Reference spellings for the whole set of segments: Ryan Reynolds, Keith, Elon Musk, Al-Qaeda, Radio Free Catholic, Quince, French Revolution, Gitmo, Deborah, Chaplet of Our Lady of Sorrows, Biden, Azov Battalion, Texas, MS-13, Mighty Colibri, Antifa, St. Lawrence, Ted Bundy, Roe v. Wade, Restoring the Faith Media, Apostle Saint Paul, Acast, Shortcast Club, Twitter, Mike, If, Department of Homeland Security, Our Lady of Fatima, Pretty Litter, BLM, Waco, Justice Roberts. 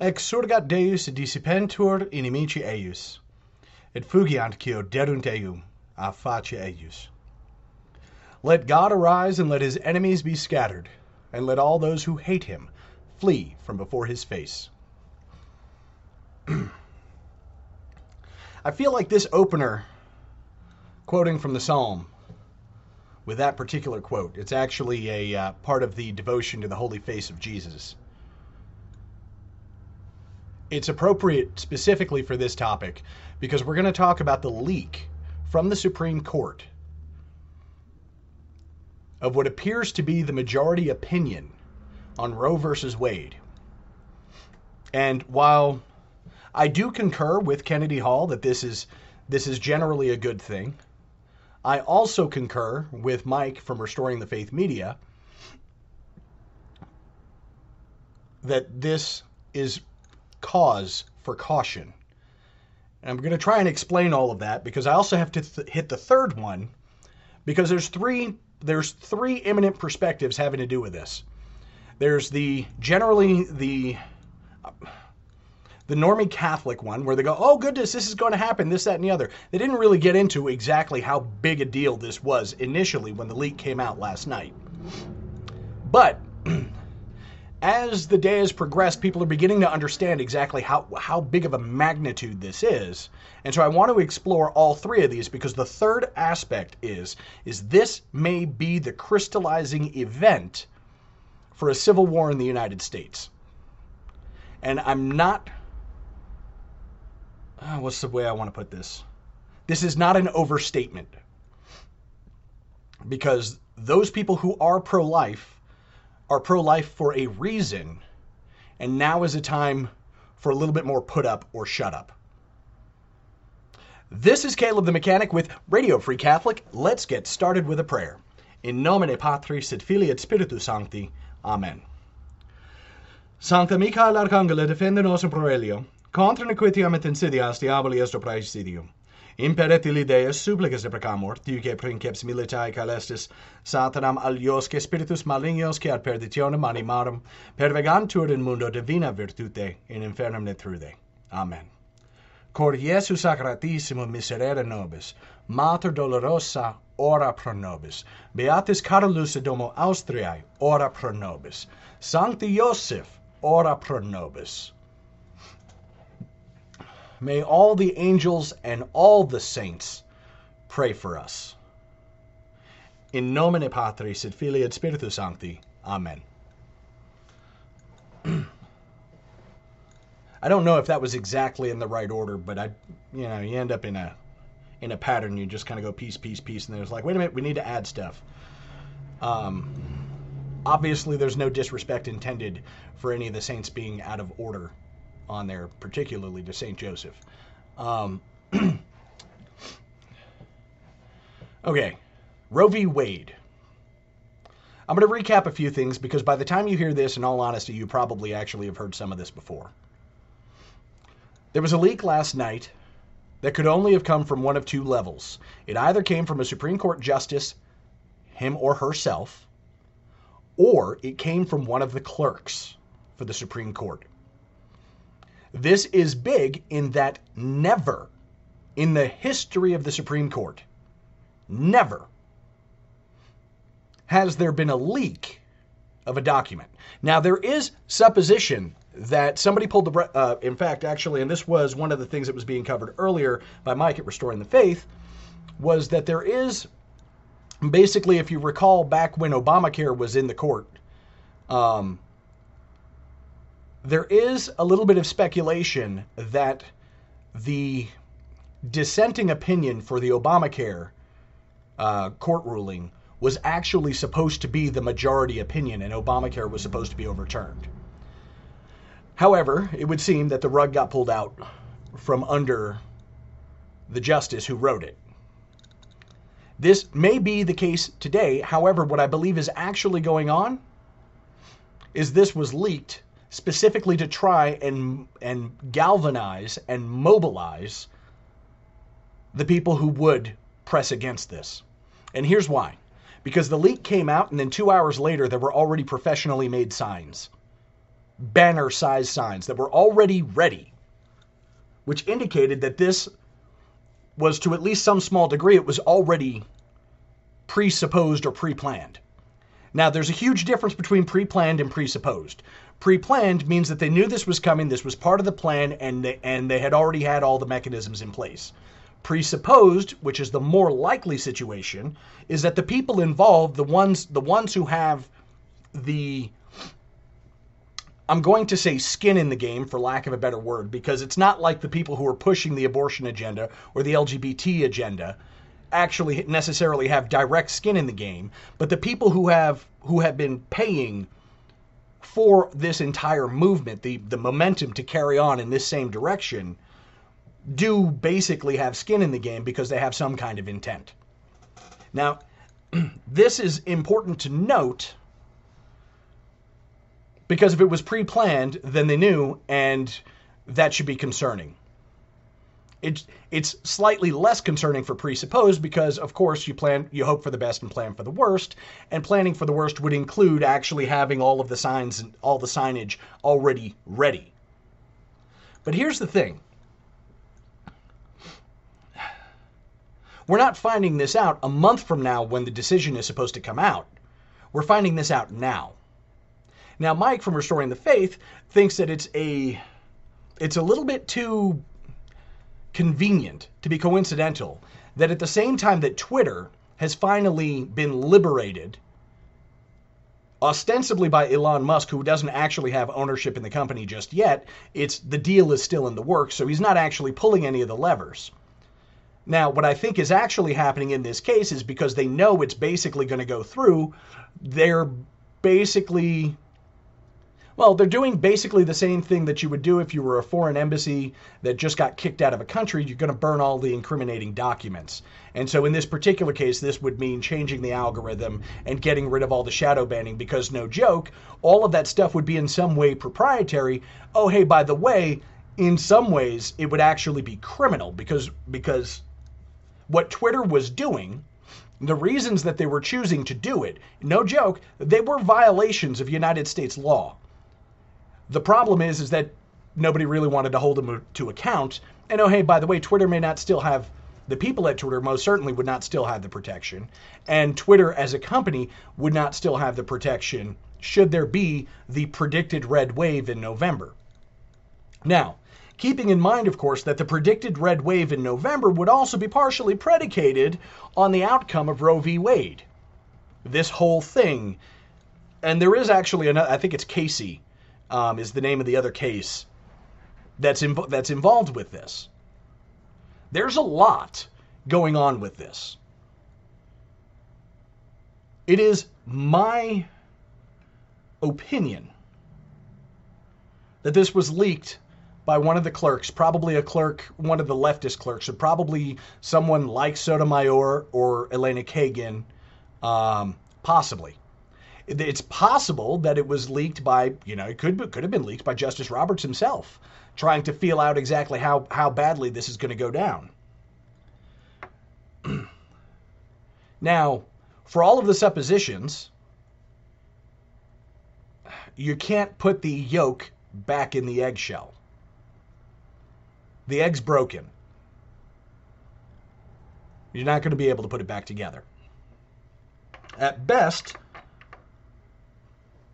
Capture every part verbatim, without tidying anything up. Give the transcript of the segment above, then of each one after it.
Exurgat Deus dissipentur inimici eius, et fugiant quo derunt eum, a face eius. Let God arise and let his enemies be scattered, and let all those who hate him flee from before his face. I feel like this opener, quoting from the psalm, with that particular quote, it's actually a uh, part of the devotion to the Holy Face of Jesus. It's appropriate specifically for this topic because we're going to talk about the leak from the Supreme Court of what appears to be the majority opinion on Roe versus Wade. And while I do concur with Kennedy Hall that this is this is generally a good thing, I also concur with Mike from Restoring the Faith Media that this is cause for caution. And I'm going to try and explain all of that because I also have to th- hit the third one because there's three there's three imminent perspectives having to do with this. There's the generally the uh, the normie Catholic one where they go, oh goodness, this is going to happen, this, that, and the other. They didn't really get into exactly how big a deal this was initially when the leak came out last night. But as the day has progressed, people are beginning to understand exactly how, how big of a magnitude this is. And so I want to explore all three of these because the third aspect is, is this may be the crystallizing event for a civil war in the United States. And I'm not... Oh, what's the way I want to put this? This is not an overstatement. Because those people who are pro-life are pro-life for a reason, and now is a time for a little bit more put up or shut up. This is Caleb the Mechanic with Radio Free Catholic. Let's get started with a prayer. In nomine Patris et Filii et Spiritus Sancti. Amen. Sancta Michael Arcangelo, defende nos in proelio, contra nequitiam et insidias diaboli est opraesidium. Impereti lideas supplicas deprecamur, diuque princeps militae calestis, satanam aliosque spiritus malignos que ad perditionem animarum, pervegantur in mundo divina virtute, in infernum netrude. Amen. Cor Iesu sacratissimum miserere nobis, mater dolorosa, ora pro nobis. Beatis Carolus domo Austriae, ora pro nobis. Sancti Iosif, ora pro nobis. May all the angels and all the saints pray for us. In nomine Patris et Filii et Spiritus Sancti. Amen. I don't know if that was exactly in the right order, but I, you know, you end up in a in a pattern. You just kind of go piece, piece, piece, and then it's like, wait a minute, we need to add stuff. Um, obviously, there's no disrespect intended for any of the saints being out of order on there, particularly to Saint Joseph. Um, okay, Roe v. Wade. I'm going to recap a few things because by the time you hear this, in all honesty, you probably actually have heard some of this before. There was a leak last night that could only have come from one of two levels. It either came from a Supreme Court justice, him or herself, or it came from one of the clerks for the Supreme Court. This is big in that never in the history of the Supreme Court, never has there been a leak of a document. Now, there is supposition that somebody pulled the... Uh, in fact, actually, and this was one of the things that was being covered earlier by Mike at Restoring the Faith, was that there is... Basically, if you recall back when Obamacare was in the court, um, there is a little bit of speculation that the dissenting opinion for the Obamacare uh, court ruling was actually supposed to be the majority opinion, and Obamacare was supposed to be overturned. However, it would seem that the rug got pulled out from under the justice who wrote it. This may be the case today. However, what I believe is actually going on is this was leaked specifically to try and and galvanize and mobilize the people who would press against this. And here's why. Because the leak came out, and then two hours later, there were already professionally made signs. Banner-sized signs that were already ready, which indicated that this was, to at least some small degree, it was already presupposed or pre-planned. Now, there's a huge difference between pre-planned and presupposed. Pre-planned means that they knew this was coming, this was part of the plan, and they, and they had already had all the mechanisms in place. Presupposed, which is the more likely situation, is that the people involved, the ones, the ones who have the, I'm going to say skin in the game, for lack of a better word, because it's not like the people who are pushing the abortion agenda or the L G B T agenda actually necessarily have direct skin in the game, but the people who have who have been paying for this entire movement, the, the momentum to carry on in this same direction, do basically have skin in the game because they have some kind of intent. Now, this is important to note, because if it was pre-planned, then they knew, and that should be concerning. It's, it's slightly less concerning for presupposed because, of course, you plan, you hope for the best and plan for the worst, and planning for the worst would include actually having all of the signs and all the signage already ready. But here's the thing. We're not finding this out a month from now when the decision is supposed to come out. We're finding this out now. Now, Mike from Restoring the Faith thinks that it's a it's a little bit too convenient to be coincidental that at the same time that Twitter has finally been liberated, ostensibly by Elon Musk, who doesn't actually have ownership in the company just yet, it's the deal is still in the works, so he's not actually pulling any of the levers. Now, what I think is actually happening in this case is because they know it's basically going to go through, they're basically... Well, they're doing basically the same thing that you would do if you were a foreign embassy that just got kicked out of a country. You're going to burn all the incriminating documents. And so in this particular case, this would mean changing the algorithm and getting rid of all the shadow banning because, no joke, all of that stuff would be in some way proprietary. Oh, hey, by the way, in some ways, it would actually be criminal because because what Twitter was doing... The reasons that they were choosing to do it, no joke, they were violations of United States law. The problem is, is that nobody really wanted to hold them to account. And oh, hey, by the way, Twitter may not still have, the people at Twitter most certainly would not still have the protection. And Twitter as a company would not still have the protection should there be the predicted red wave in November. Now, keeping in mind, of course, that the predicted red wave in November would also be partially predicated on the outcome of Roe v. Wade. This whole thing, and there is actually another, I think it's Casey, um, is the name of the other case that's inv- that's involved with this. There's a lot going on with this. It is my opinion that this was leaked by one of the clerks, probably a clerk, one of the leftist clerks, so probably someone like Sotomayor or Elena Kagan, um, possibly. It's possible that it was leaked by, you know, it could could have been leaked by Justice Roberts himself, trying to feel out exactly how, how badly this is going to go down. Now, for all of the suppositions, you can't put the yolk back in the eggshell. The egg's broken. You're not going to be able to put it back together. At best,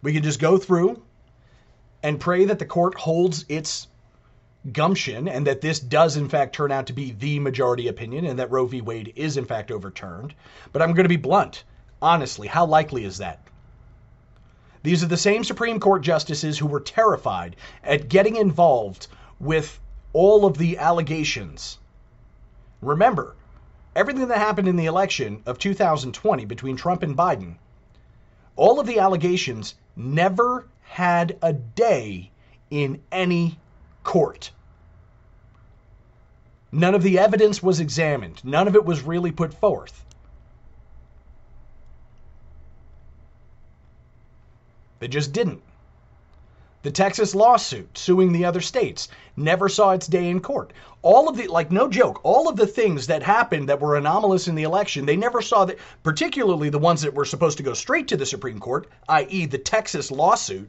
we can just go through and pray that the court holds its gumption and that this does in fact turn out to be the majority opinion and that Roe v. Wade is in fact overturned. But I'm going to be blunt. Honestly, how likely is that? These are the same Supreme Court justices who were terrified at getting involved with all of the allegations. Remember, everything that happened in the election of two thousand twenty between Trump and Biden, all of the allegations never had a day in any court. None of the evidence was examined. None of it was really put forth. They just didn't. The Texas lawsuit suing the other states never saw its day in court. All of the, like, no joke, all of the things that happened that were anomalous in the election, they never saw that, particularly the ones that were supposed to go straight to the Supreme Court, that is the Texas lawsuit.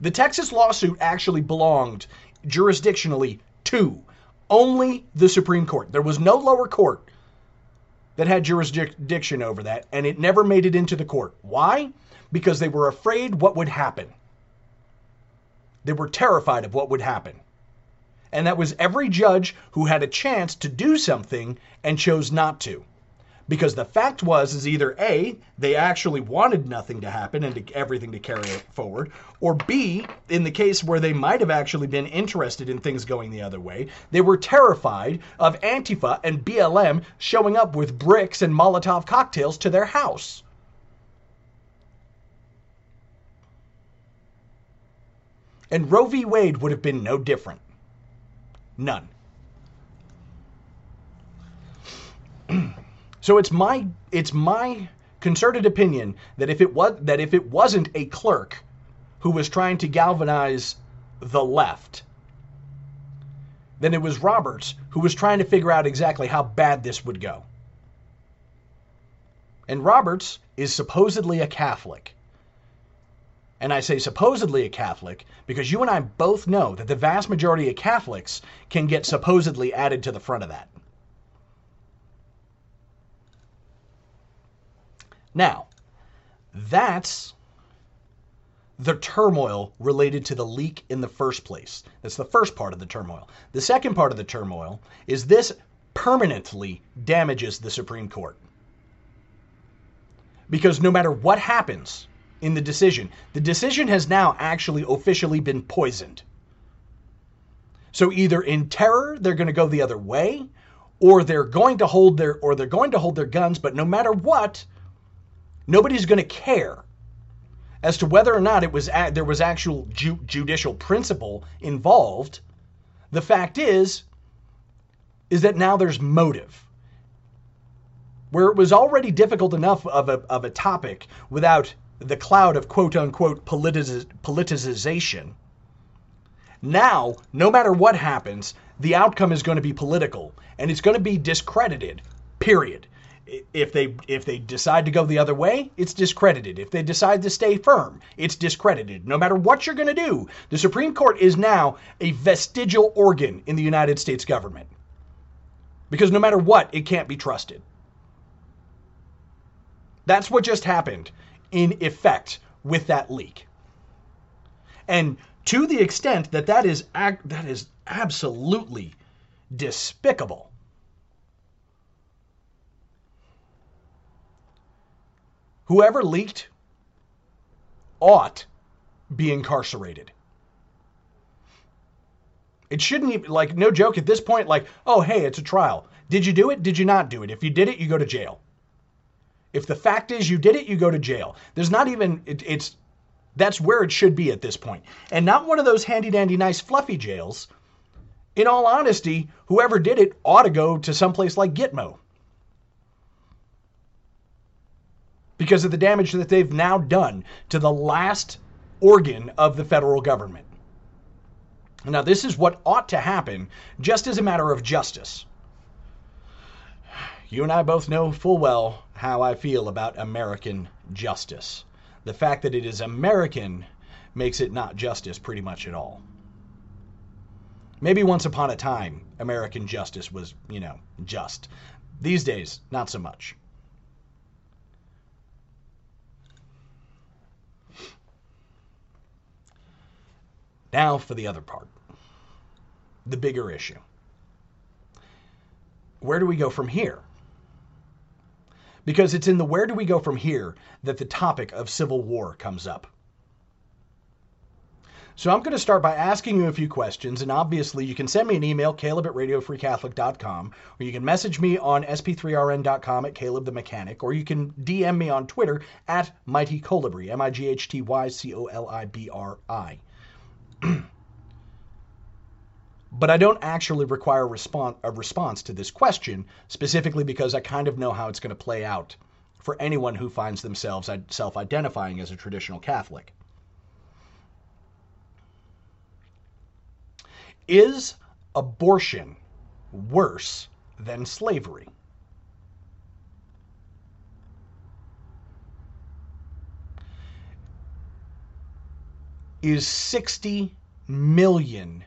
The Texas lawsuit actually belonged jurisdictionally to only the Supreme Court. There was no lower court that had jurisdiction over that, and it never made it into the court. Why? Because they were afraid what would happen. They were terrified of what would happen. And that was every judge who had a chance to do something and chose not to. Because the fact was, is either A, they actually wanted nothing to happen and to, everything to carry it forward, or B, in the case where they might have actually been interested in things going the other way, they were terrified of Antifa and B L M showing up with bricks and Molotov cocktails to their house. And Roe v. Wade would have been no different. None. So it's my it's my concerted opinion that if it was that if it wasn't a clerk who was trying to galvanize the left, then it was Roberts who was trying to figure out exactly how bad this would go. And Roberts is supposedly a Catholic. And I say supposedly a Catholic because you and I both know that the vast majority of Catholics can get supposedly added to the front of that. Now, that's the turmoil related to the leak in the first place. That's the first part of the turmoil. The second part of the turmoil is this permanently damages the Supreme Court. Because no matter what happens in the decision, the decision has now actually officially been poisoned. So either in terror, they're going to go the other way, or they're going to hold their or they're going to hold their guns, but no matter what, nobody's going to care as to whether or not it was a, there was actual ju- judicial principle involved. The fact is, is that now there's motive. Where it was already difficult enough of a, of a topic without the cloud of quote-unquote politiz- politicization. Now, no matter what happens, the outcome is going to be political, and it's going to be discredited, period. If they if they decide to go the other way, it's discredited. If they decide to stay firm, it's discredited. No matter what you're going to do, the Supreme Court is now a vestigial organ in the United States government. Because no matter what, it can't be trusted. That's what just happened in effect with that leak. And to the extent that that is ac- that is absolutely despicable. Whoever leaked ought be incarcerated. It shouldn't even, like, no joke at this point, like, oh, hey, it's a trial. Did you do it? Did you not do it? If you did it, you go to jail. If the fact is you did it, you go to jail. There's not even, it, it's, that's where it should be at this point. And not one of those handy-dandy, nice, fluffy jails. In all honesty, whoever did it ought to go to someplace like Gitmo. Because of the damage that they've now done to the last organ of the federal government. Now, this is what ought to happen just as a matter of justice. You and I both know full well how I feel about American justice. The fact that it is American makes it not justice pretty much at all. Maybe once upon a time, American justice was, you know, just. These days, not so much. Now for the other part. The bigger issue. Where do we go from here? Because it's in the where do we go from here that the topic of civil war comes up. So I'm going to start by asking you a few questions, and obviously you can send me an email, Caleb at radio free catholic dot com, or you can message me on s p three r n dot com at Caleb the Mechanic, or you can D M me on Twitter at Mighty Colibri, M I G H T Y C O L I B R I. But I don't actually require a response, a response to this question, specifically because I kind of know how it's going to play out for anyone who finds themselves self-identifying as a traditional Catholic. Is abortion worse than slavery? Is sixty million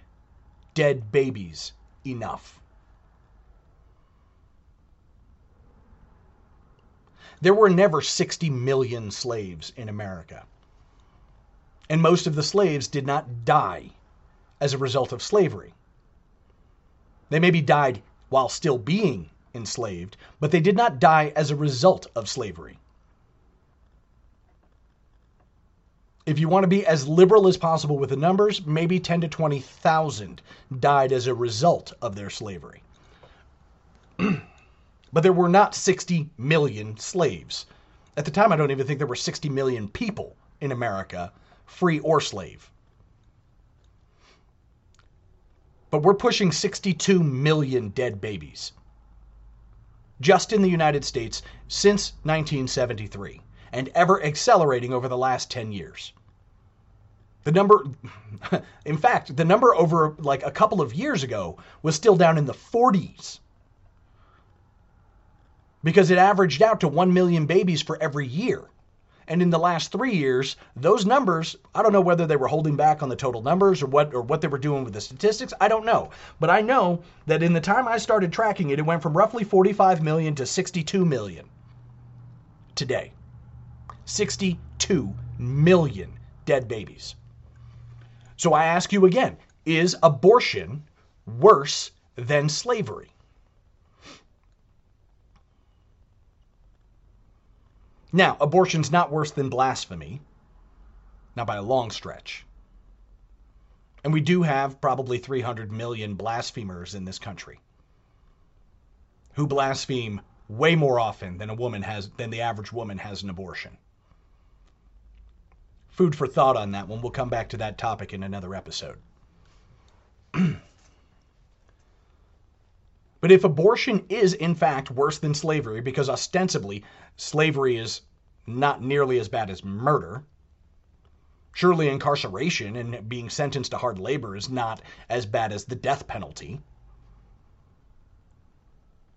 dead babies enough? There were never sixty million slaves in America. And most of the slaves did not die as a result of slavery. They maybe died while still being enslaved, but they did not die as a result of slavery. If you want to be as liberal as possible with the numbers, maybe ten to twenty thousand died as a result of their slavery. But there were not sixty million slaves. At the time, I don't even think there were sixty million people in America, free or slave. But we're pushing sixty-two million dead babies just in the United States since nineteen seventy-three, and ever accelerating over the last ten years. The number, in fact, the number over like a couple of years ago was still down in the forties because it averaged out to one million babies for every year. And in the last three years, those numbers, I don't know whether they were holding back on the total numbers or what or what they were doing with the statistics. I don't know. But I know that in the time I started tracking it, it went from roughly forty-five million to sixty-two million today. sixty-two million dead babies. So I ask you again, is abortion worse than slavery? Now, abortion's not worse than blasphemy, not by a long stretch. And we do have probably three hundred million blasphemers in this country who blaspheme way more often than a woman has, than the average woman has an abortion. Food for thought on that one. We'll come back to that topic in another episode. But if abortion is, in fact, worse than slavery, because ostensibly slavery is not nearly as bad as murder, surely incarceration and being sentenced to hard labor is not as bad as the death penalty.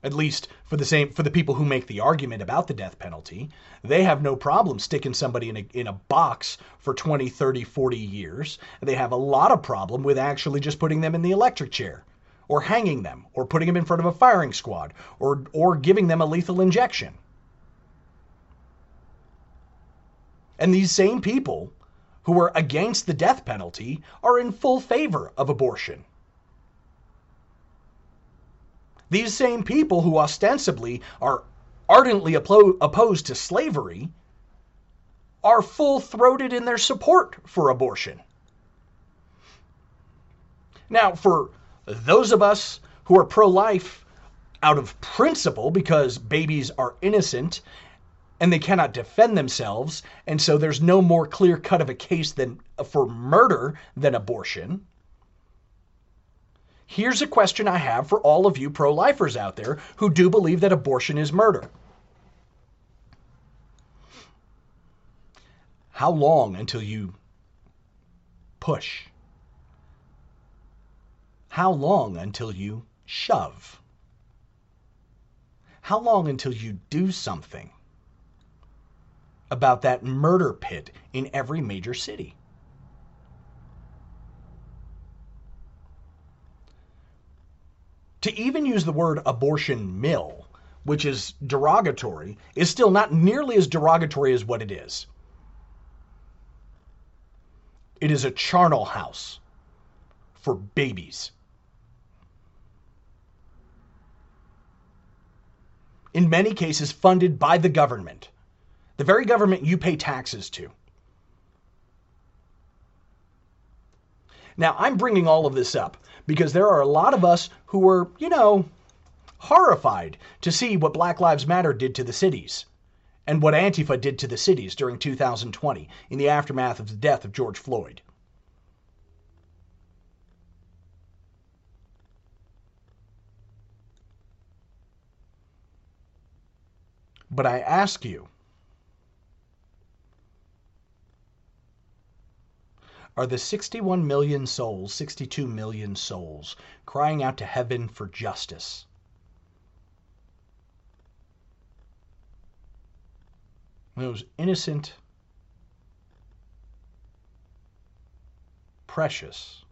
At least for the same for the people who make the argument about the death penalty, they have no problem sticking somebody in a, in a box for twenty, thirty, forty years. They have a lot of problem with actually just putting them in the electric chair, or hanging them, or putting them in front of a firing squad, or or giving them a lethal injection. And these same people who are against the death penalty are in full favor of abortion. These same people who ostensibly are ardently oppo- opposed to slavery are full-throated in their support for abortion. Now, for those of us who are pro-life out of principle because babies are innocent and they cannot defend themselves, and so there's no more clear cut of a case than for murder than abortion. Here's a question I have for all of you pro-lifers out there who do believe that abortion is murder. How long until you push? How long until you shove? How long until you do something about that murder pit in every major city? To even use the word abortion mill, which is derogatory, is still not nearly as derogatory as what it is. It is a charnel house for babies. In many cases funded by the government, the very government you pay taxes to. Now, I'm bringing all of this up because there are a lot of us who were, you know, horrified to see what Black Lives Matter did to the cities and what Antifa did to the cities during two thousand twenty in the aftermath of the death of George Floyd. But I ask you, are the sixty-one million souls, sixty-two million souls, crying out to heaven for justice? Those innocent, precious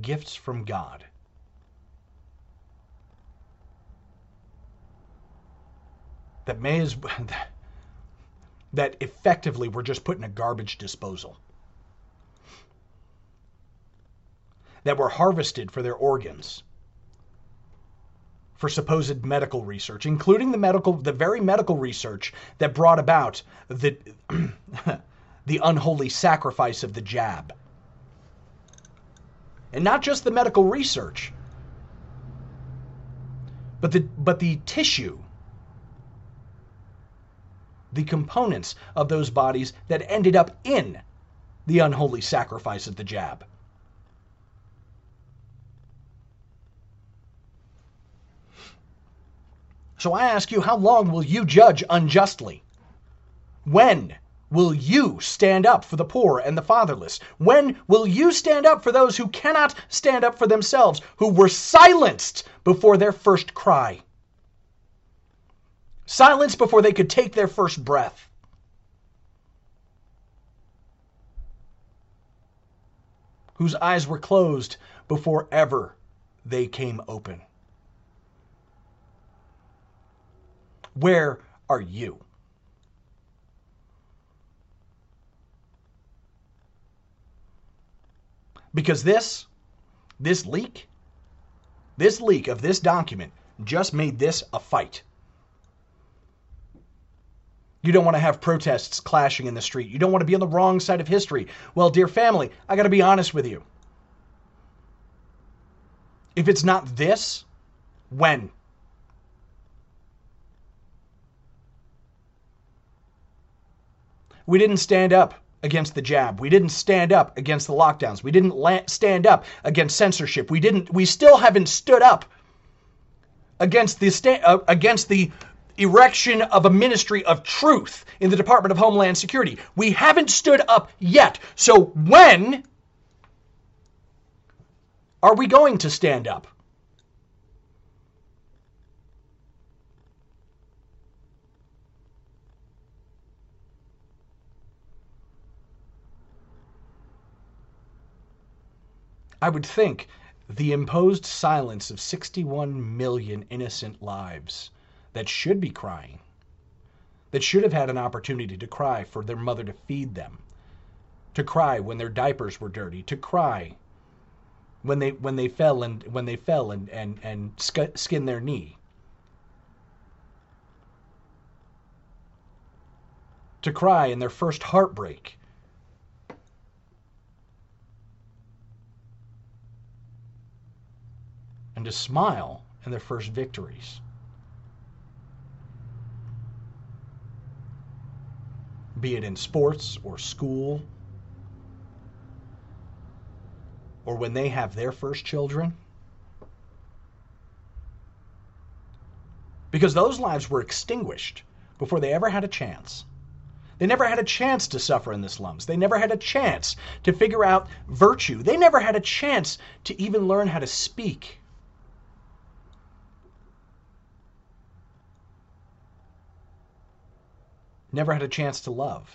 gifts from God. That may as well, that effectively were just put in a garbage disposal. That were harvested for their organs for supposed medical research, including the medical, the very medical research that brought about the the unholy sacrifice of the jab. And not just the medical research, but the but the tissue, the components of those bodies that ended up in the unholy sacrifice of the jab. So I ask you, how long will you judge unjustly? When will you stand up for the poor and the fatherless? When will you stand up for those who cannot stand up for themselves, who were silenced before their first cry? Silence before they could take their first breath. Whose eyes were closed before ever they came open. Where are you? Because this, this leak, this leak of this document just made this a fight. You don't want to have protests clashing in the street. You don't want to be on the wrong side of history. Well, dear family, I got to be honest with you. If it's not this, when? We didn't stand up against the jab. We didn't stand up against the lockdowns. We didn't la- stand up against censorship. We didn't. We still haven't stood up against the sta- uh, against the. Erection of a Ministry of Truth in the Department of Homeland Security. We haven't stood up yet. So when are we going to stand up? I would think the imposed silence of sixty-one million innocent lives that should be crying, that should have had an opportunity to cry for their mother to feed them, to cry when their diapers were dirty, to cry when they when they fell and when they fell and and and skinned their knee, to cry in their first heartbreak. And to smile in their first victories. Be it in sports or school, or when they have their first children. Because those lives were extinguished before they ever had a chance. They never had a chance to suffer in the slums. They never had a chance to figure out virtue. They never had a chance to even learn how to speak. Never had a chance to love.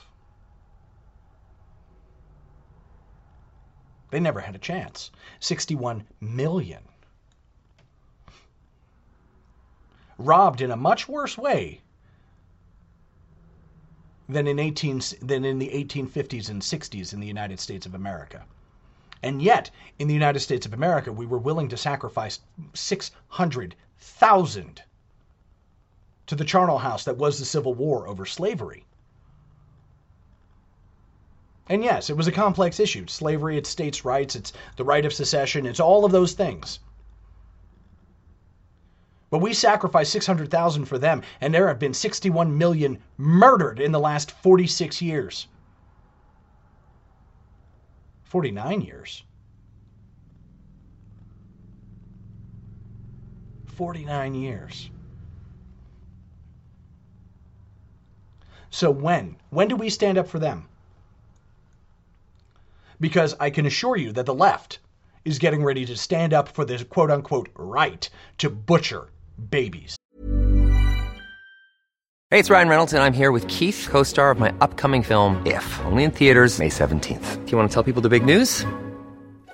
They never had a chance. sixty-one million. robbed in a much worse way than in eighteen than in the eighteen fifties and sixties in the United States of America. And yet, in the United States of America, we were willing to sacrifice six hundred thousand to the charnel house that was the Civil War over slavery. And yes, it was a complex issue. Slavery, it's states' rights, it's the right of secession, it's all of those things. But we sacrificed six hundred thousand for them, and there have been sixty-one million murdered in the last forty-six years. forty-nine years. forty-nine years. So when? When do we stand up for them? Because I can assure you that the left is getting ready to stand up for the quote-unquote right to butcher babies. Hey, it's Ryan Reynolds, and I'm here with Keith, co-star of my upcoming film, If, only in theaters May seventeenth. Do you want to tell people the big news?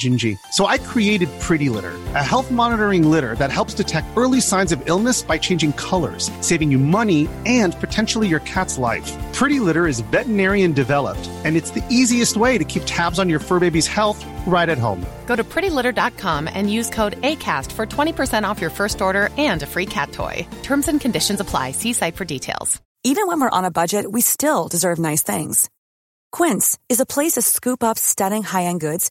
Gingy. So I created Pretty Litter, a health monitoring litter that helps detect early signs of illness by changing colors, saving you money and potentially your cat's life. Pretty Litter is veterinarian developed, and it's the easiest way to keep tabs on your fur baby's health right at home. Go to pretty litter dot com and use code ACAST for twenty percent off your first order and a free cat toy. Terms and conditions apply. See site for details. Even when we're on a budget, we still deserve nice things. Quince is a place to scoop up stunning high-end goods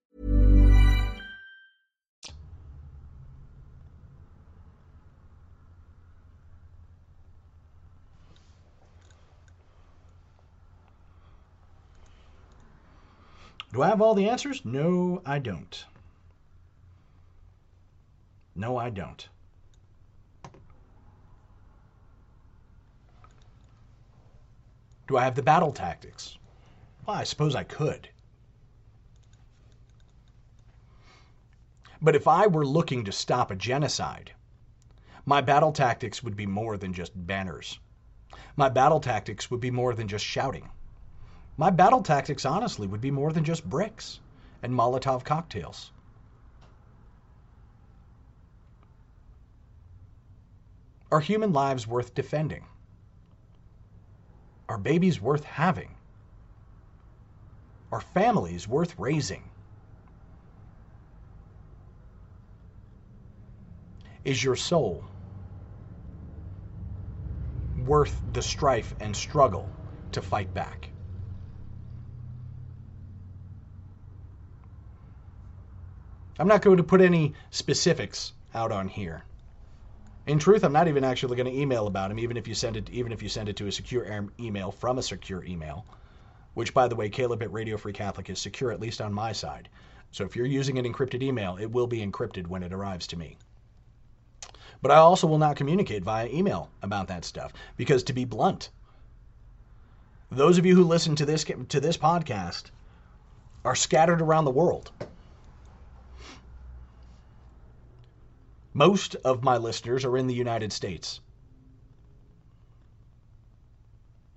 Do I have all the answers? No, I don't. No, I don't. Do I have the battle tactics? Well, I suppose I could. But if I were looking to stop a genocide, my battle tactics would be more than just banners. My battle tactics would be more than just shouting. My battle tactics, honestly, would be more than just bricks and Molotov cocktails. Are human lives worth defending? Are babies worth having? Are families worth raising? Is your soul worth the strife and struggle to fight back? I'm not going to put any specifics out on here. In truth, I'm not even actually going to email about him, even if you send it, even if you send it to a secure email from a secure email, which, by the way, Caleb at Radio Free Catholic is secure, at least on my side. So if you're using an encrypted email, it will be encrypted when it arrives to me. But I also will not communicate via email about that stuff, because, to be blunt, those of you who listen to this to this podcast are scattered around the world. Most of my listeners are in the United States.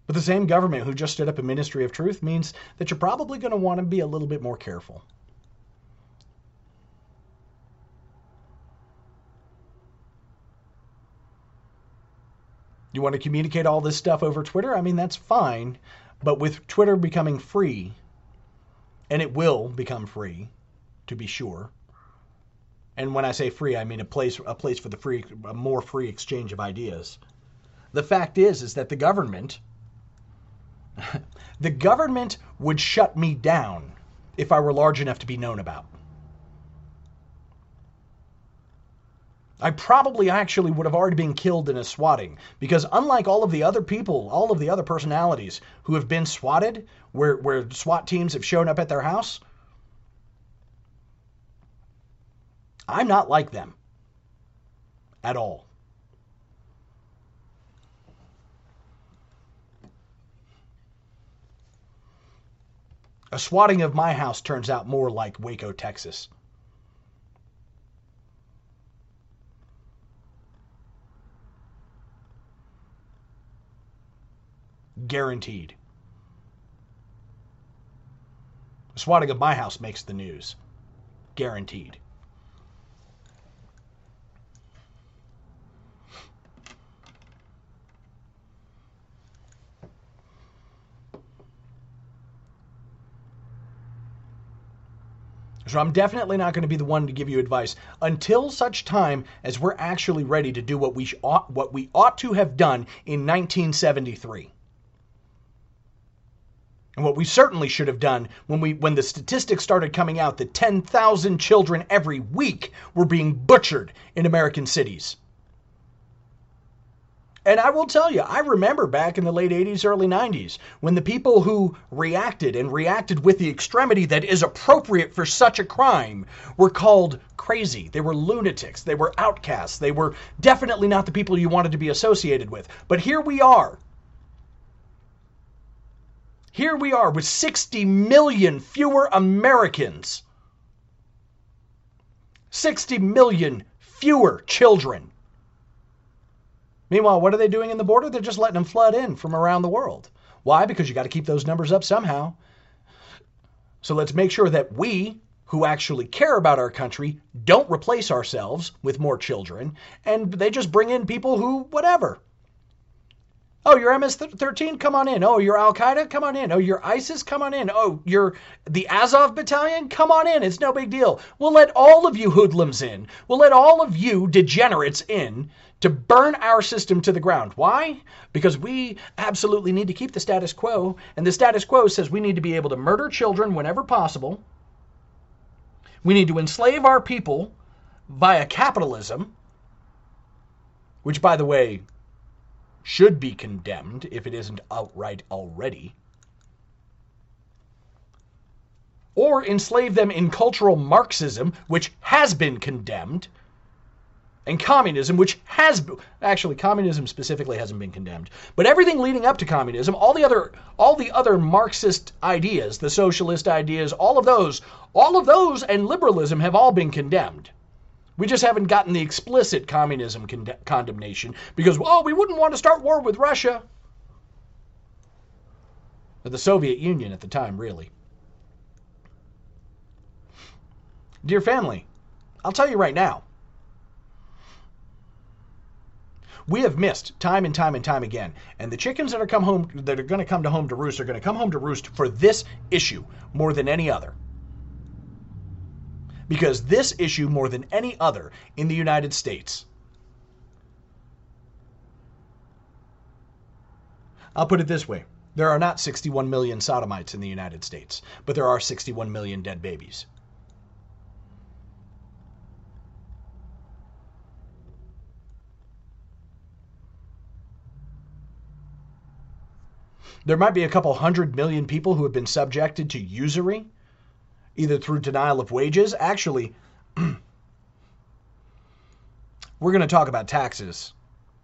But the same government who just stood up a Ministry of Truth means that you're probably going to want to be a little bit more careful. You want to communicate all this stuff over Twitter? I mean, that's fine. But with Twitter becoming free, and it will become free, to be sure. And when I say free, I mean a place a place for the free, a more free exchange of ideas. The fact is, is that the government, the government would shut me down if I were large enough to be known about. I probably actually would have already been killed in a swatting, because unlike all of the other people, all of the other personalities who have been swatted, where, where SWAT teams have shown up at their house, I'm not like them at all. A swatting of my house turns out more like Waco, Texas. Guaranteed. The swatting of my house makes the news. Guaranteed. So I'm definitely not going to be the one to give you advice until such time as we're actually ready to do what we ought, what we ought to have done in nineteen seventy-three. And what we certainly should have done when we when the statistics started coming out that ten thousand children every week were being butchered in American cities. And I will tell you, I remember back in the late eighties, early nineties, when the people who reacted and reacted with the extremity that is appropriate for such a crime were called crazy. They were lunatics. They were outcasts. They were definitely not the people you wanted to be associated with. But here we are. Here we are with sixty million fewer Americans. sixty million fewer children. Meanwhile, what are they doing in the border? They're just letting them flood in from around the world. Why? Because you got to keep those numbers up somehow. So let's make sure that we, who actually care about our country, don't replace ourselves with more children, and they just bring in people who, whatever. Oh, you're M S thirteen? Come on in. Oh, you're Al-Qaeda? Come on in. Oh, you're ISIS? Come on in. Oh, you're the Azov Battalion? Come on in. It's no big deal. We'll let all of you hoodlums in. We'll let all of you degenerates in to burn our system to the ground. Why? Because we absolutely need to keep the status quo. And the status quo says we need to be able to murder children whenever possible. We need to enslave our people via capitalism, which, by the way, should be condemned if it isn't outright already, or enslave them in cultural Marxism, which has been condemned, and communism, which has... Actually, communism specifically hasn't been condemned. But everything leading up to communism, all the other all the other Marxist ideas, the socialist ideas, all of those, all of those and liberalism have all been condemned. We just haven't gotten the explicit communism con- condemnation because, well, we wouldn't want to start war with Russia. Or the Soviet Union at the time, really. Dear family, I'll tell you right now. We have missed time and time and time again. And the chickens that are come home, that are going to come to home to roost are going to come home to roost for this issue more than any other. Because this issue, more than any other in the United States, I'll put it this way. There are not sixty-one million sodomites in the United States, but there are sixty-one million dead babies. There might be a couple hundred million people who have been subjected to usury, either through denial of wages. Actually, we're going to talk about taxes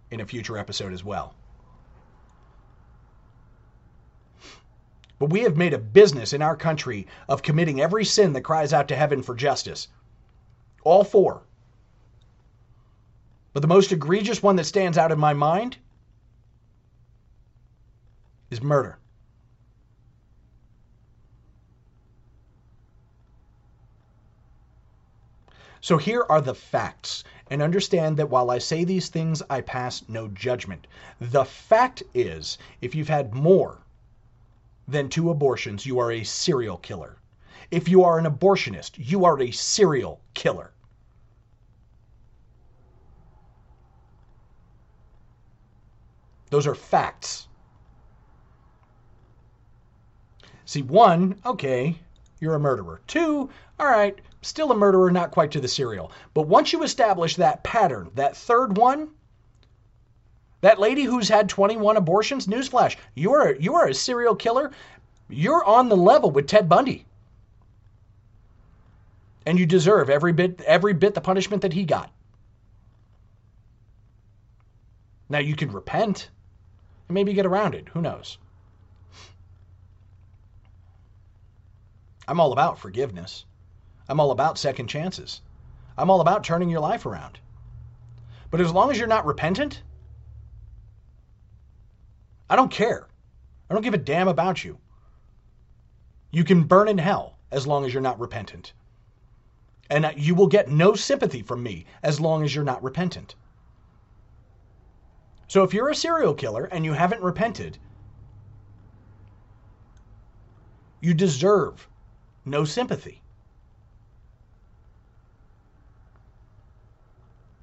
in a future episode as well. But we have made a business in our country of committing every sin that cries out to heaven for justice. All four. But the most egregious one that stands out in my mind is murder. So here are the facts, and understand that while I say these things, I pass no judgment. The fact is, if you've had more than two abortions, you are a serial killer. If you are an abortionist, you are a serial killer. Those are facts. See, one, okay, you're a murderer. Two, all right, still a murderer, not quite to the serial. But once you establish that pattern, that third one, that lady who's had twenty-one abortions, newsflash, you're a, you're a serial killer. You're on the level with Ted Bundy. And you deserve every bit, every bit the punishment that he got. Now you can repent. Maybe get around it. Who knows? I'm all about forgiveness. I'm all about second chances. I'm all about turning your life around. But as long as you're not repentant, I don't care. I don't give a damn about you. You can burn in hell as long as you're not repentant. And you will get no sympathy from me as long as you're not repentant. So if you're a serial killer and you haven't repented, you deserve no sympathy.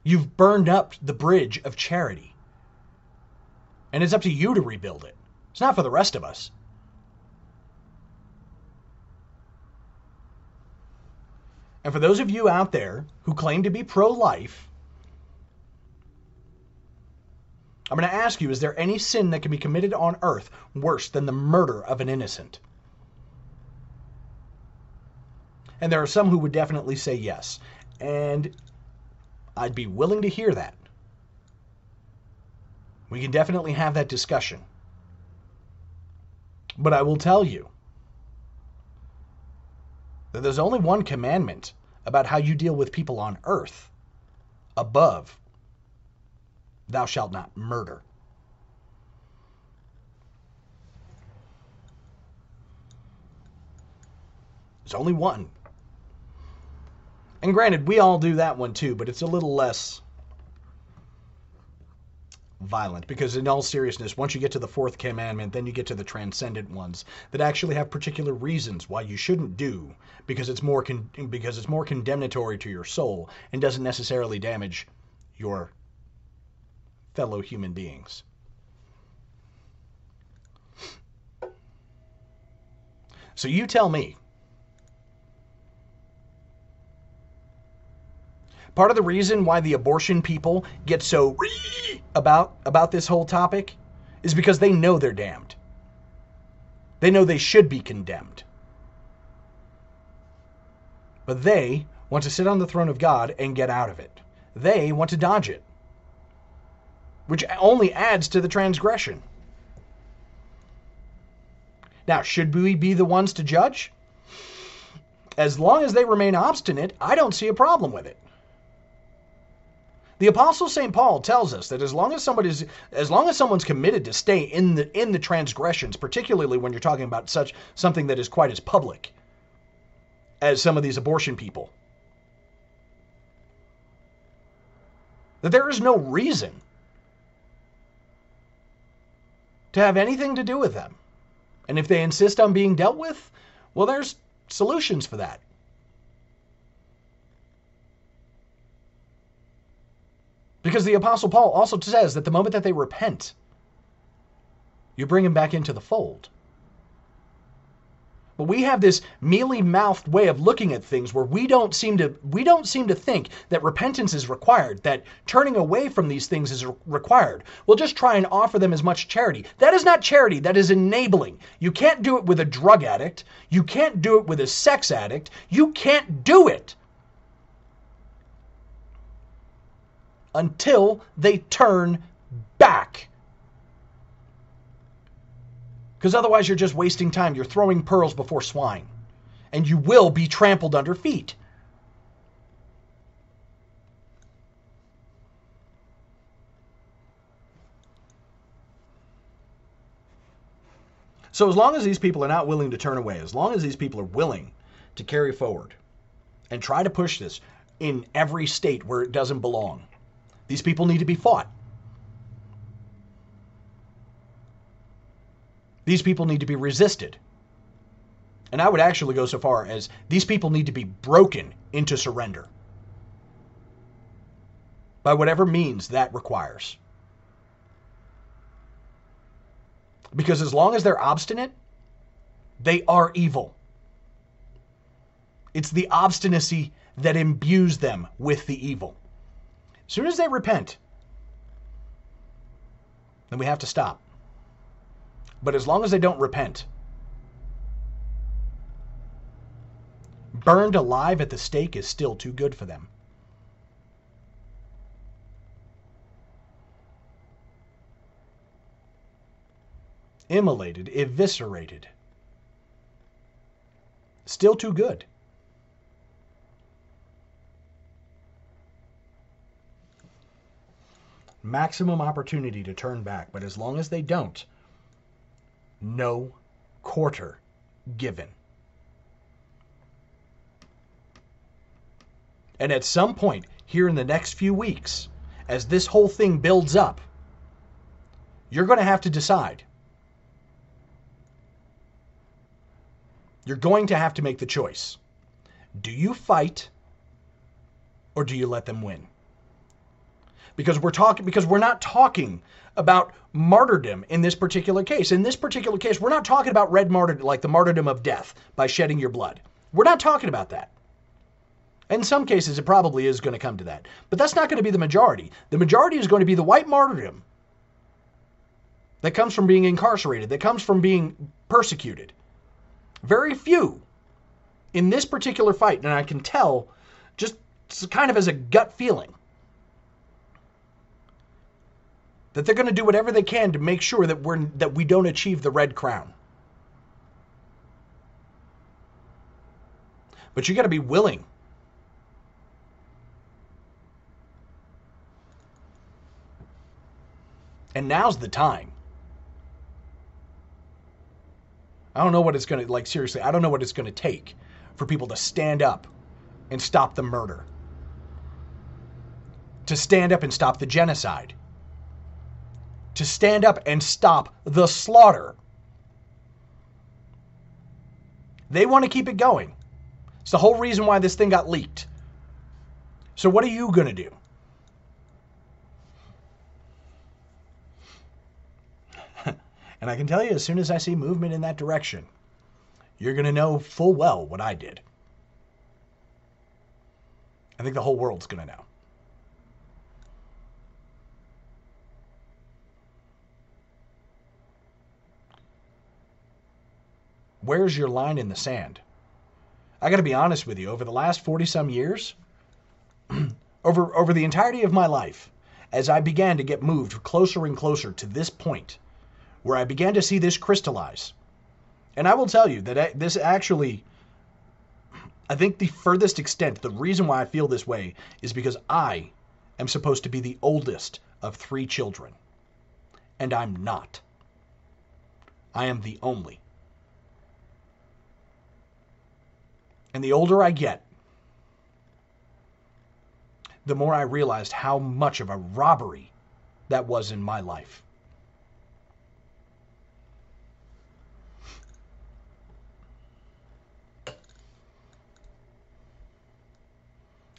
You've burned up the bridge of charity. And it's up to you to rebuild it. It's not for the rest of us. And for those of you out there who claim to be pro-life, I'm going to ask you, is there any sin that can be committed on earth worse than the murder of an innocent? And there are some who would definitely say yes. And I'd be willing to hear that. We can definitely have that discussion. But I will tell you that there's only one commandment about how you deal with people on earth above thou shalt not murder. There's only one. And granted, we all do that one too, but it's a little less violent, because in all seriousness, once you get to the fourth commandment, then you get to the transcendent ones that actually have particular reasons why you shouldn't do, because it's more con- because it's more condemnatory to your soul and doesn't necessarily damage your fellow human beings. So you tell me. Part of the reason why the abortion people get so about about this whole topic is because they know they're damned. They know they should be condemned. But they want to sit on the throne of God and get out of it. They want to dodge it, which only adds to the transgression. Now, should we be the ones to judge? As long as they remain obstinate, I don't see a problem with it. The Apostle Saint Paul tells us that as long as somebody's, as long as someone's committed to stay in the in the transgressions, particularly when you're talking about such something that is quite as public as some of these abortion people, that there is no reason to have anything to do with them. And if they insist on being dealt with, well, there's solutions for that. Because the Apostle Paul also says that the moment that they repent, you bring them back into the fold. But we have this mealy-mouthed way of looking at things where we don't seem to we don't seem to think that repentance is required, that turning away from these things is re- required. We'll just try and offer them as much charity. That is not charity. That is enabling. You can't do it with a drug addict. You can't do it with a sex addict. You can't do it until they turn back. Because otherwise you're just wasting time. You're throwing pearls before swine. And you will be trampled under feet. So as long as these people are not willing to turn away, as long as these people are willing to carry forward and try to push this in every state where it doesn't belong, these people need to be fought. These people need to be resisted. And I would actually go so far as these people need to be broken into surrender by whatever means that requires. Because as long as they're obstinate, they are evil. It's the obstinacy that imbues them with the evil. As soon as they repent, then we have to stop. But as long as they don't repent, burned alive at the stake is still too good for them. Immolated, eviscerated. Still too good. Maximum opportunity to turn back, but as long as they don't, no quarter given. And at some point here in the next few weeks, as this whole thing builds up, you're going to have to decide. You're going to have to make the choice. Do you fight or do you let them win? Because we're talking because we're not talking about martyrdom in this particular case. In this particular case, we're not talking about red martyrdom, like the martyrdom of death by shedding your blood. We're not talking about that. In some cases, it probably is going to come to that. But that's not going to be the majority. The majority is going to be the white martyrdom that comes from being incarcerated, that comes from being persecuted. Very few in this particular fight, and I can tell just kind of as a gut feeling that they're going to do whatever they can to make sure that we're that we don't achieve the red crown. But you got to be willing. And now's the time. I don't know what it's going to, like, seriously, I don't know what it's going to take for people to stand up and stop the murder. To stand up and stop the genocide. To stand up and stop the slaughter. They want to keep it going. It's the whole reason why this thing got leaked. So what are you going to do? And I can tell you, as soon as I see movement in that direction, you're going to know full well what I did. I think the whole world's going to know. Where's your line in the sand? I got to be honest with you, over the last forty some years, over, over the entirety of my life, as I began to get moved closer and closer to this point, where I began to see this crystallize. And I will tell you that I, this actually, I think the furthest extent, the reason why I feel this way is because I am supposed to be the oldest of three children. And I'm not. I am the only. And the older I get, the more I realized how much of a robbery that was in my life.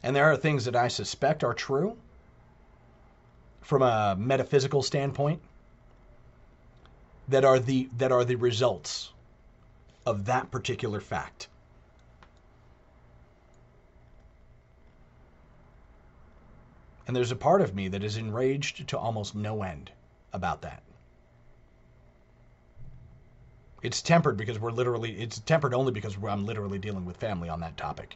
And there are things that I suspect are true from a metaphysical standpoint that are the that are the results of that particular fact. And there's a part of me that is enraged to almost no end about that. It's tempered because we're literally it's tempered only because I'm literally dealing with family on that topic.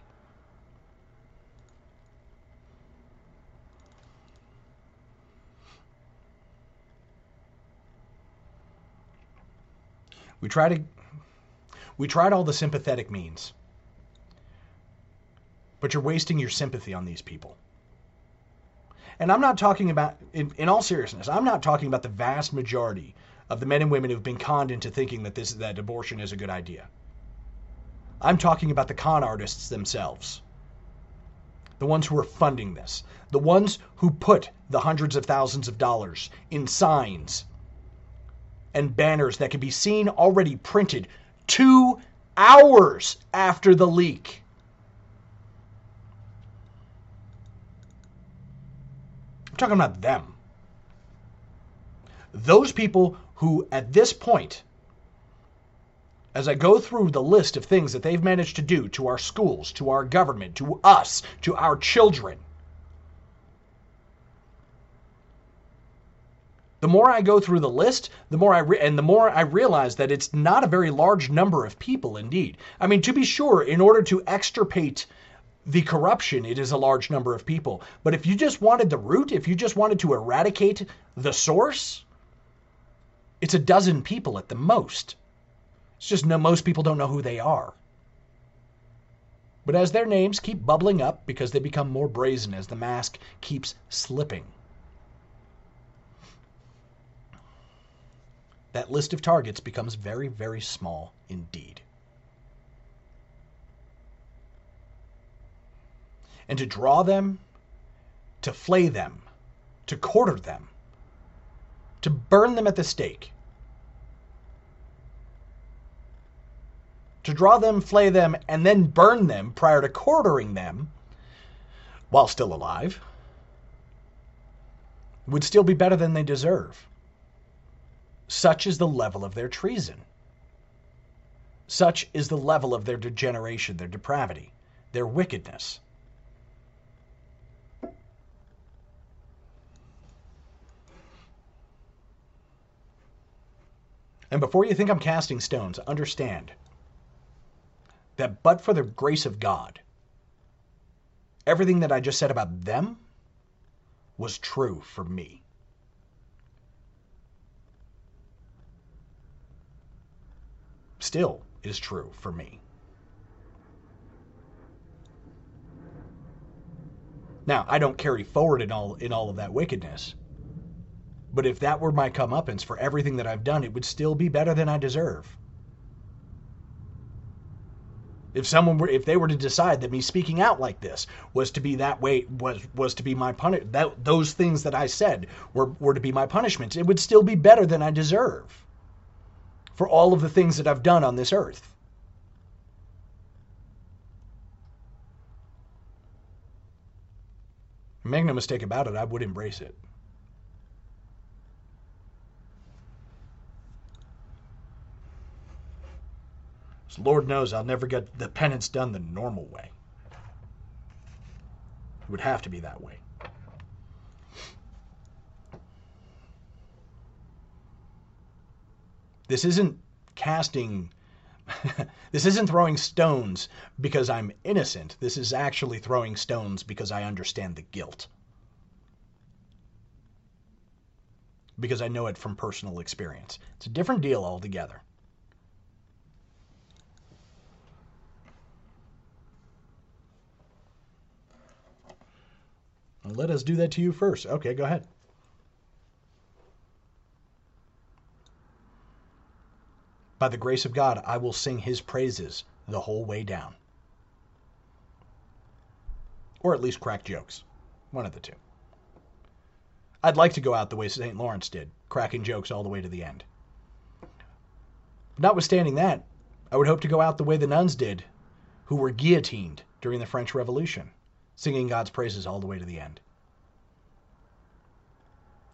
We tried to, we tried all the sympathetic means, but you're wasting your sympathy on these people. And I'm not talking about, in, in all seriousness, I'm not talking about the vast majority of the men and women who've been conned into thinking that this that abortion is a good idea. I'm talking about the con artists themselves. The ones who are funding this. The ones who put the hundreds of thousands of dollars in signs and banners that can be seen already printed two hours after the leak. I'm talking about them. Those people who, at this point, as I go through the list of things that they've managed to do to our schools, to our government, to us, to our children, the more I go through the list, the more I re- and the more I realize that it's not a very large number of people indeed. I mean, to be sure, in order to extirpate the corruption, it is a large number of people. But if you just wanted the root, if you just wanted to eradicate the source, it's a dozen people at the most. It's just no, most people don't know who they are. But as their names keep bubbling up, because they become more brazen as the mask keeps slipping, that list of targets becomes very, very small indeed. And to draw them, to flay them, to quarter them, to burn them at the stake, to draw them, flay them, and then burn them prior to quartering them while still alive would still be better than they deserve. Such is the level of their treason. Such is the level of their degeneration, their depravity, their wickedness. And before you think I'm casting stones, understand that but for the grace of God, everything that I just said about them was true for me. Still is true for me. Now, I don't carry forward in all in all of that wickedness. But if that were my comeuppance for everything that I've done, it would still be better than I deserve. If someone were, if they were to decide that me speaking out like this was to be that way, was was to be my punish, that those things that I said were, were to be my punishments, it would still be better than I deserve for all of the things that I've done on this earth. Make no mistake about it, I would embrace it. Lord knows I'll never get the penance done the normal way. It would have to be that way. This isn't casting... this isn't throwing stones because I'm innocent. This is actually throwing stones because I understand the guilt. Because I know it from personal experience. It's a different deal altogether. Let us do that to you first. Okay, go ahead. By the grace of God, I will sing his praises the whole way down. Or at least crack jokes. One of the two. I'd like to go out the way Saint Lawrence did, cracking jokes all the way to the end. Notwithstanding that, I would hope to go out the way the nuns did, who were guillotined during the French Revolution, singing God's praises all the way to the end.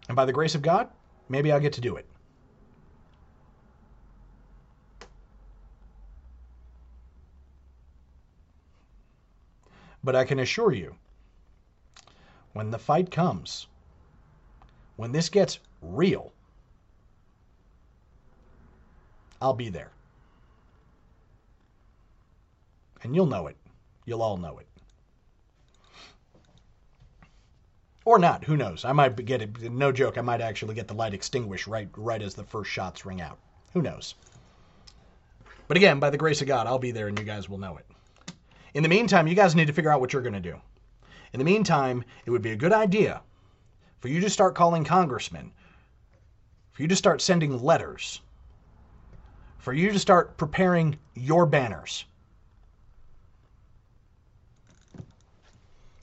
And by the grace of God, maybe I'll get to do it. But I can assure you, when the fight comes, when this gets real, I'll be there. And you'll know it. You'll all know it. Or not, who knows? I might get it. No joke, I might actually get the light extinguished right, right as the first shots ring out. Who knows? But again, by the grace of God, I'll be there and you guys will know it. In the meantime, you guys need to figure out what you're going to do. In the meantime, it would be a good idea for you to start calling congressmen, for for you to start sending letters, for you to start preparing your banners.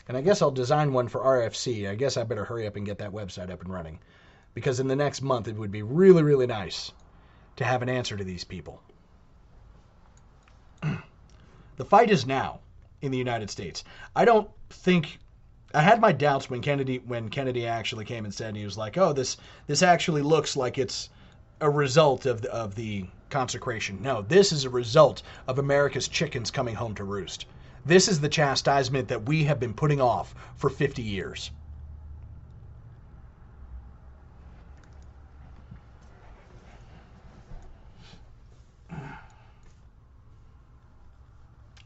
And I guess I'll design one for R F C. I guess I better hurry up and get that website up and running, because in the next month, it would be really, really nice to have an answer to these people. The fight is now in the United States. I don't think... I had my doubts when Kennedy when Kennedy actually came and said, and he was like, oh, this this actually looks like it's a result of the, of the consecration. No, this is a result of America's chickens coming home to roost. This is the chastisement that we have been putting off for fifty years.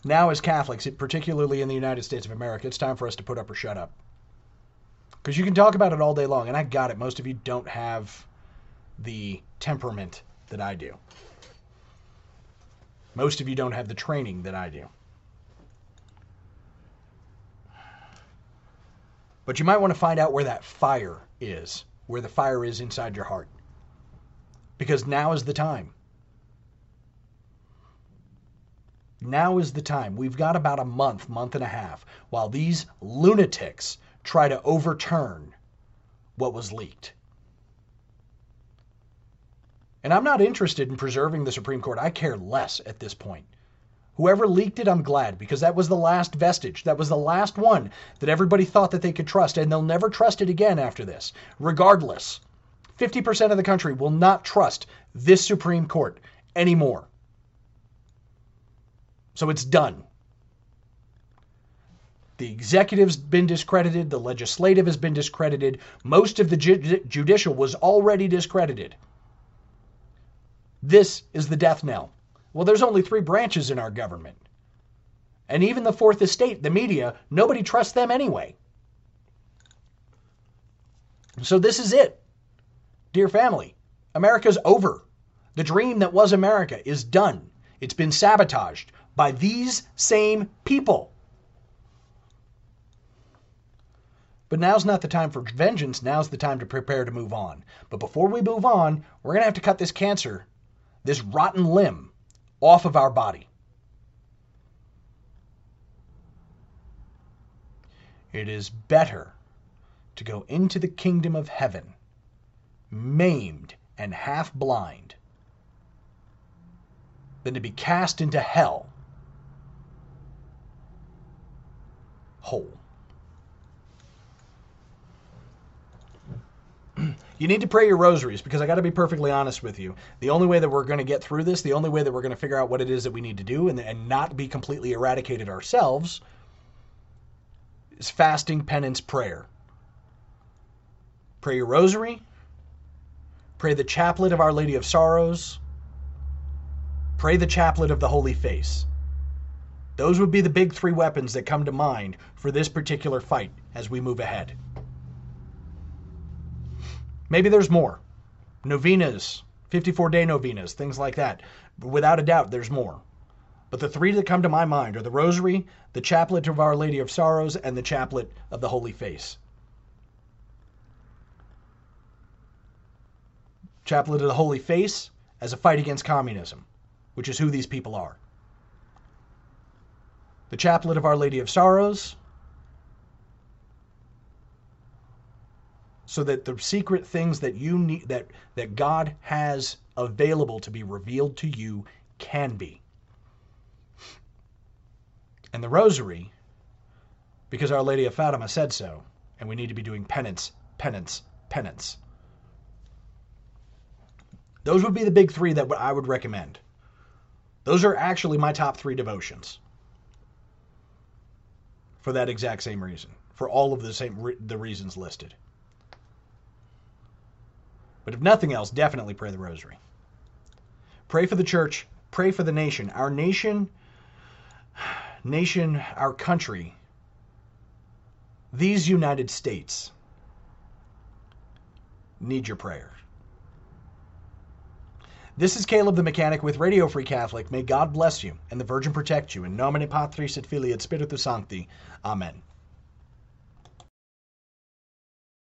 Now, as Catholics, particularly in the United States of America, it's time for us to put up or shut up. Because you can talk about it all day long, and I got it. Most of you don't have the temperament that I do. Most of you don't have the training that I do. But you might want to find out where that fire is, where the fire is inside your heart. Because now is the time. Now is the time. We've got about a month, month and a half, while these lunatics try to overturn what was leaked. And I'm not interested in preserving the Supreme Court. I care less at this point. Whoever leaked it, I'm glad, because that was the last vestige. That was the last one that everybody thought that they could trust, and they'll never trust it again after this. Regardless, fifty percent of the country will not trust this Supreme Court anymore. So it's done. The executive's been discredited. The legislative has been discredited. Most of the ju- judicial was already discredited. This is the death knell. Well, there's only three branches in our government. And even the fourth estate, the media, nobody trusts them anyway. So this is it. Dear family, America's over. The dream that was America is done. It's been sabotaged by these same people. But now's not the time for vengeance. Now's the time to prepare to move on. But before we move on, we're going to have to cut this cancer, this rotten limb, off of our body. It is better to go into the kingdom of heaven maimed and half blind than to be cast into hell whole. You need to pray your rosaries, because I got to be perfectly honest with you. The only way that we're going to get through this, the only way that we're going to figure out what it is that we need to do and, and not be completely eradicated ourselves is fasting, penance, prayer. Pray your rosary. Pray the Chaplet of Our Lady of Sorrows. Pray the Chaplet of the Holy Face. Those would be the big three weapons that come to mind for this particular fight as we move ahead. Maybe there's more. Novenas, fifty-four day novenas, things like that. But without a doubt, there's more. But the three that come to my mind are the Rosary, the Chaplet of Our Lady of Sorrows, and the Chaplet of the Holy Face. Chaplet of the Holy Face as a fight against communism, which is who these people are. The Chaplet of Our Lady of Sorrows, so that the secret things that you need, that, that God has available to be revealed to you, can be. And the Rosary, because Our Lady of Fatima said so, and we need to be doing penance, penance, penance. Those would be the big three that I would recommend. Those are actually my top three devotions. For that exact same reason. For all of the same the reasons listed. But if nothing else, definitely pray the Rosary. Pray for the church. Pray for the nation. Our nation, nation, our country, these United States need your prayer. This is Caleb the Mechanic with Radio Free Catholic. May God bless you and the Virgin protect you. In nomine Patris et Filii et Spiritus Sancti. Amen.